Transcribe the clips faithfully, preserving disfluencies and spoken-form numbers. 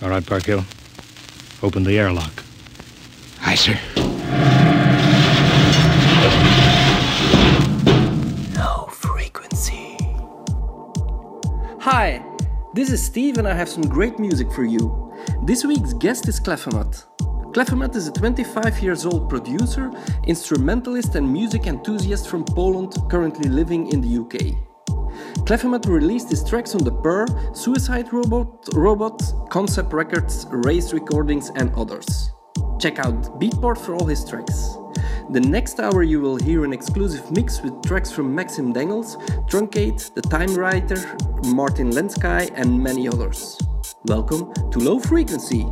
All right, Parkhill. Open the airlock. Aye, sir. Low Frequency. Hi, this is Steve and I have some great music for you. This week's guest is Klefemat. Klefemat is a twenty-five years old producer, instrumentalist and music enthusiast from Poland, currently living in the U K. Klefemat released his tracks on The Purr, Suicide Robot, Robot, Concept Records, Race Recordings and others. Check out Beatport for all his tracks. The next hour you will hear an exclusive mix with tracks from Maxim Dangles, Truncate, The Time Writer, Martin Lensky and many others. Welcome to Low Frequency!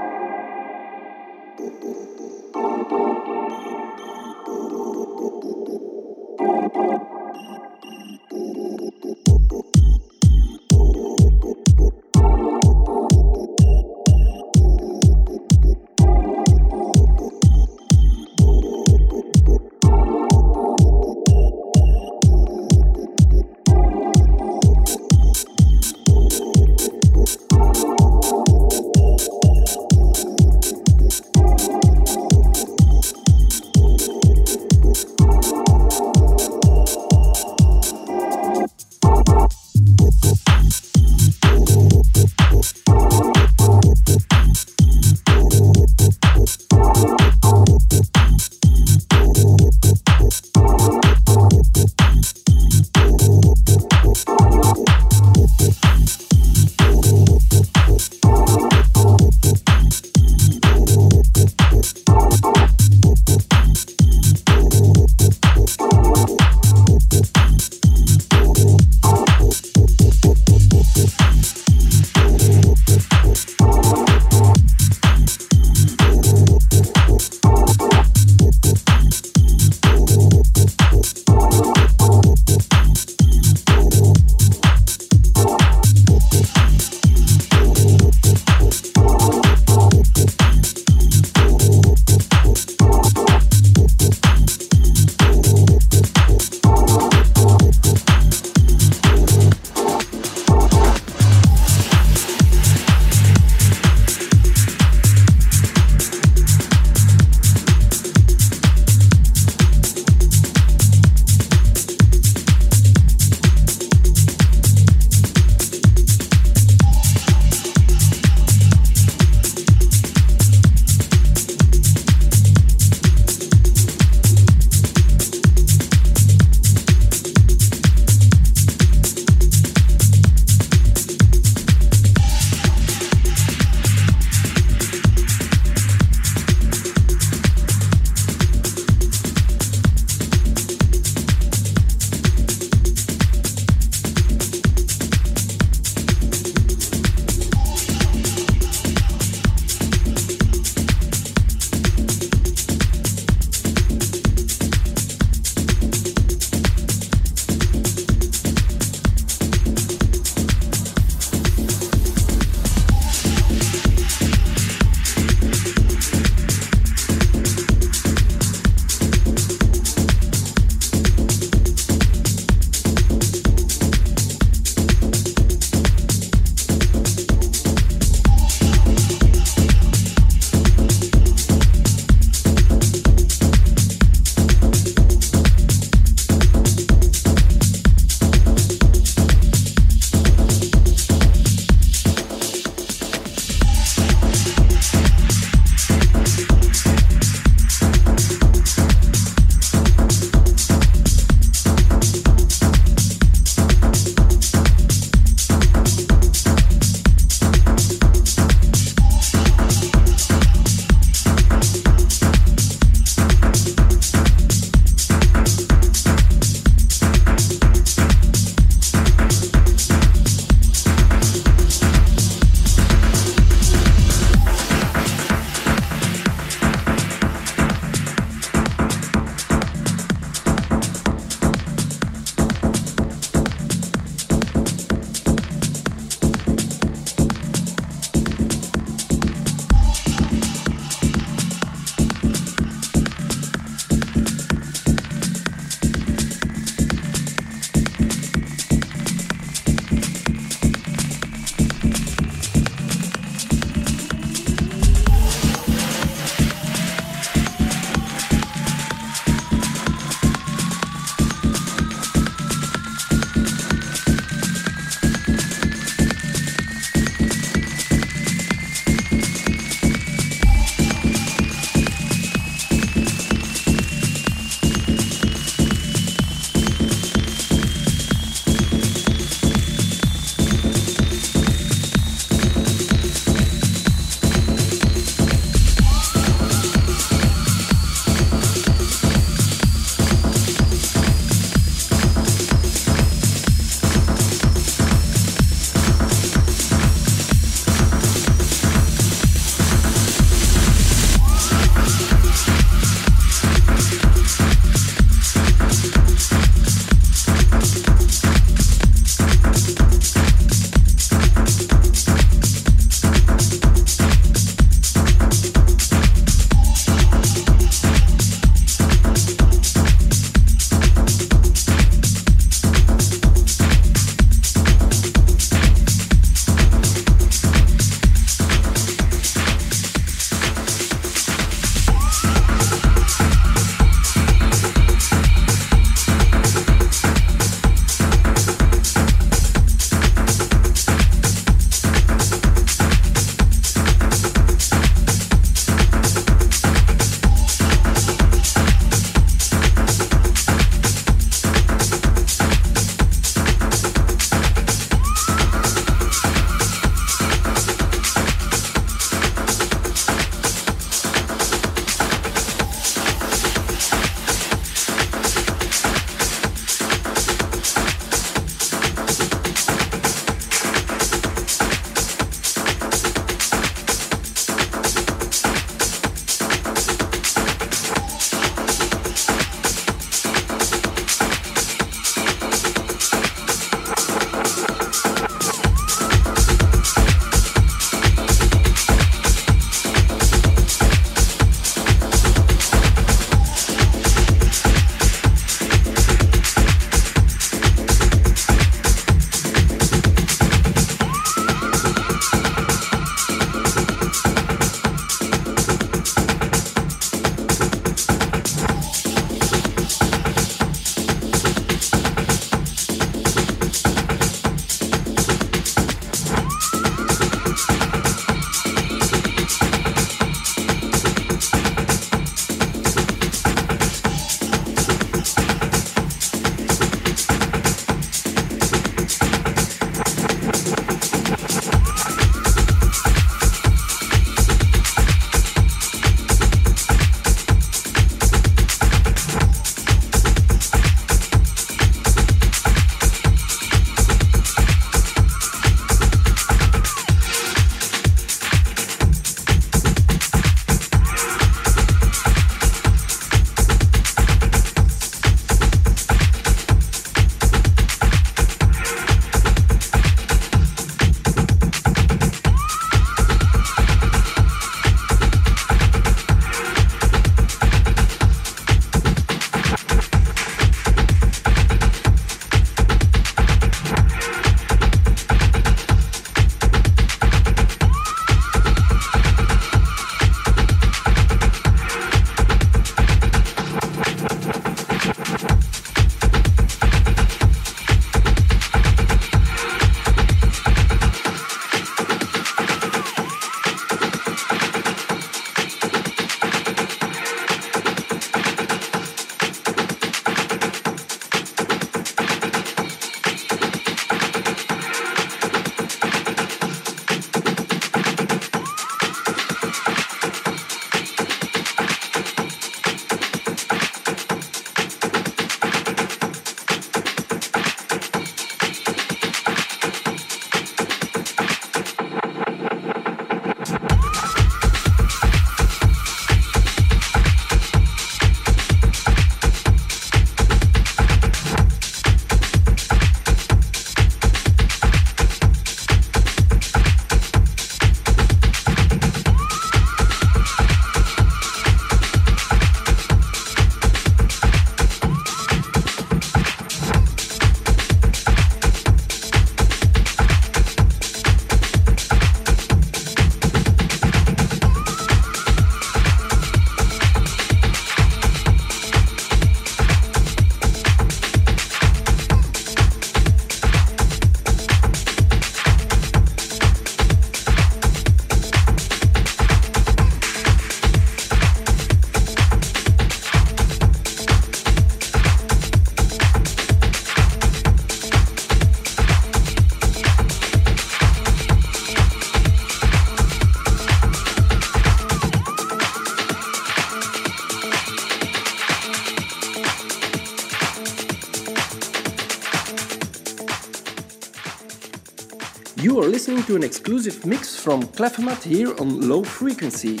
You are listening to an exclusive mix from Klefemat here on Low Frequency.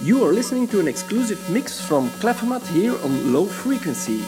You are listening to an exclusive mix from Klefemat here on Low Frequency.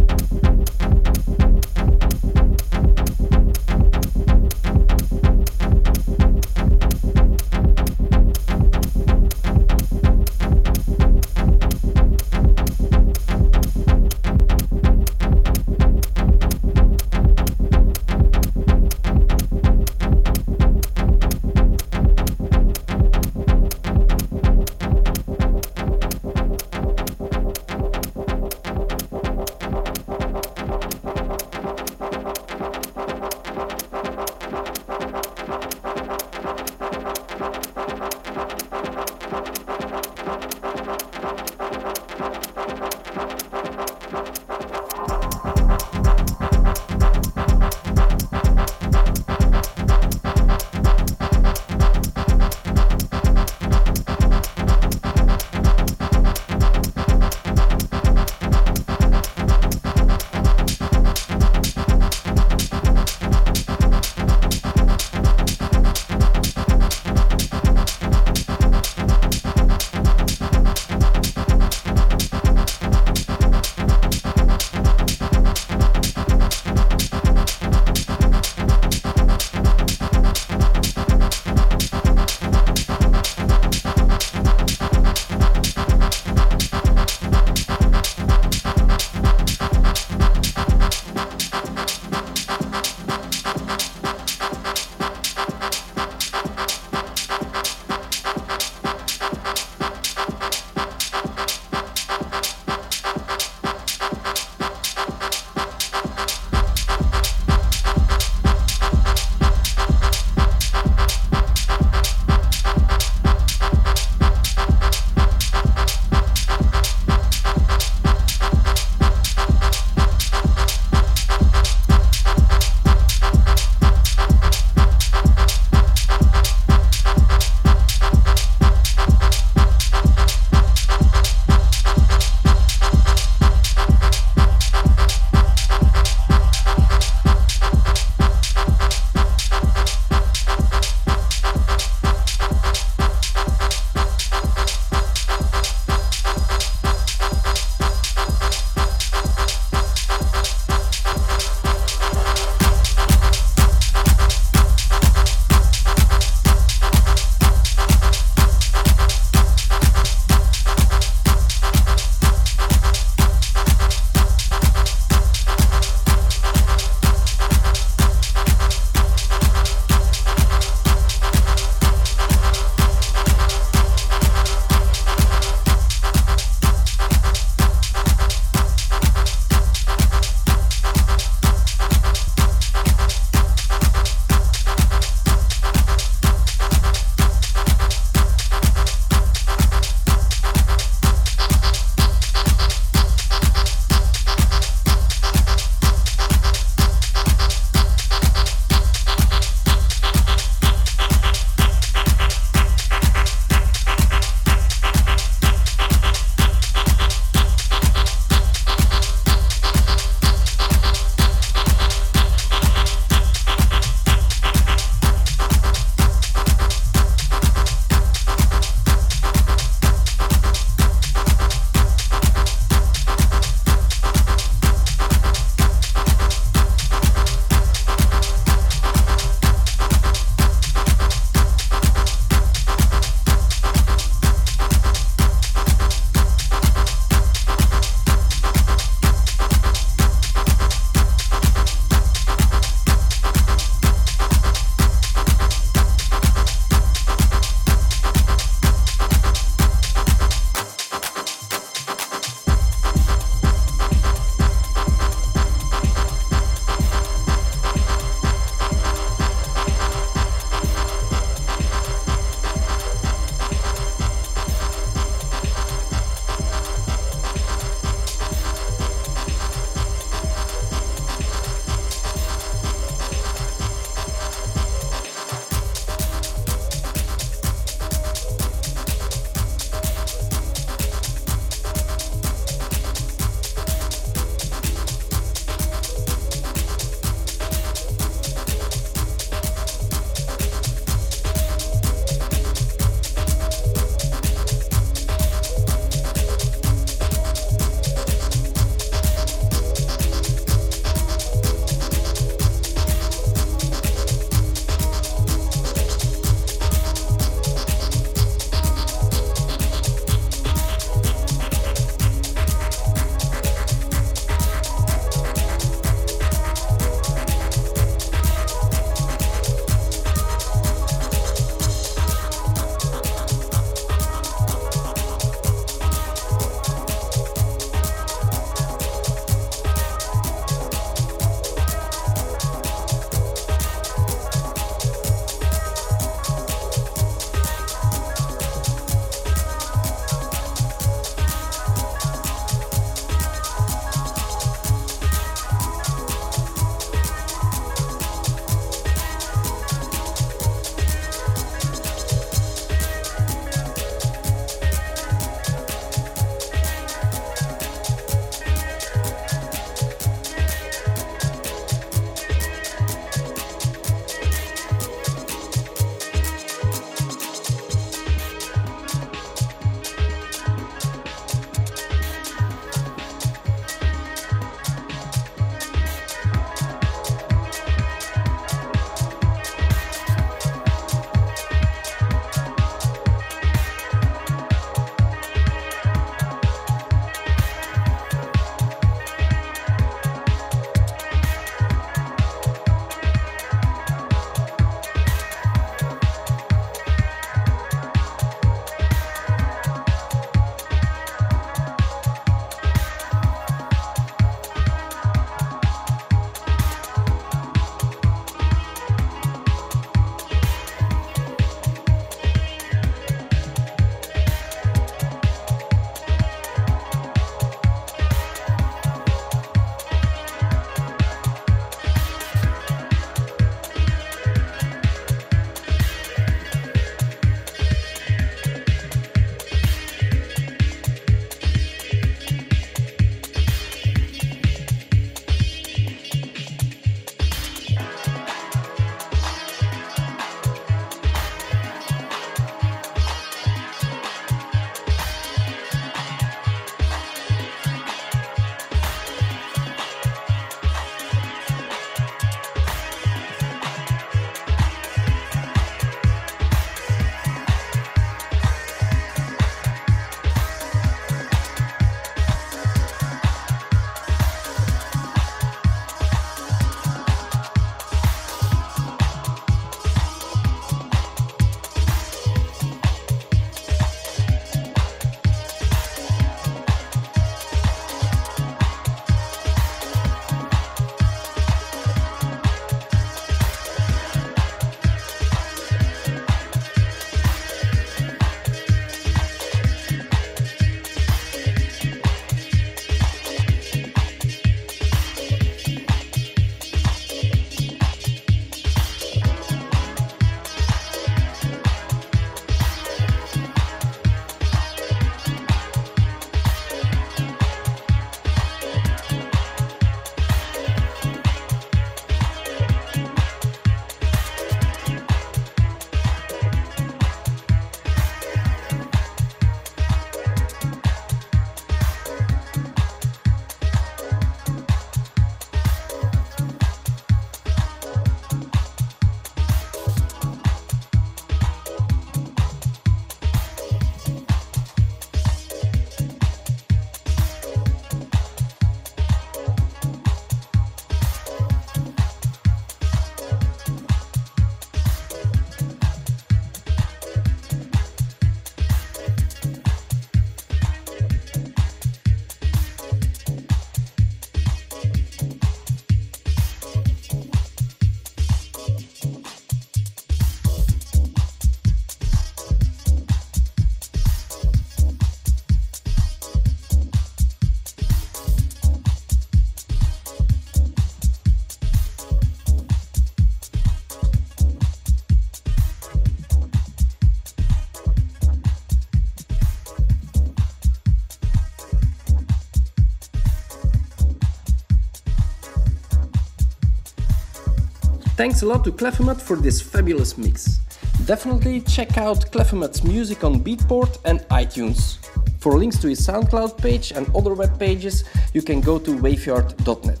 Thanks a lot to Klefemat for this fabulous mix. Definitely check out Klefemat's music on Beatport and iTunes. For links to his SoundCloud page and other web pages, you can go to waveyard dot net.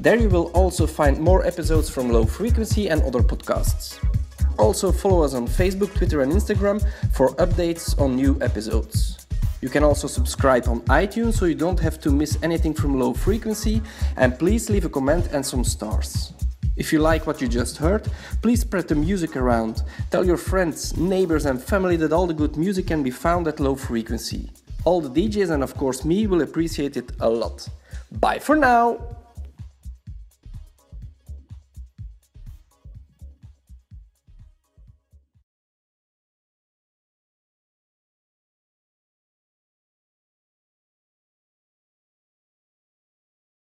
There you will also find more episodes from Low Frequency and other podcasts. Also follow us on Facebook, Twitter and Instagram for updates on new episodes. You can also subscribe on iTunes so you don't have to miss anything from Low Frequency, and please leave a comment and some stars. If you like what you just heard, please spread the music around. Tell your friends, neighbors and family that all the good music can be found at Low Frequency. All the D Js and of course me will appreciate it a lot. Bye for now!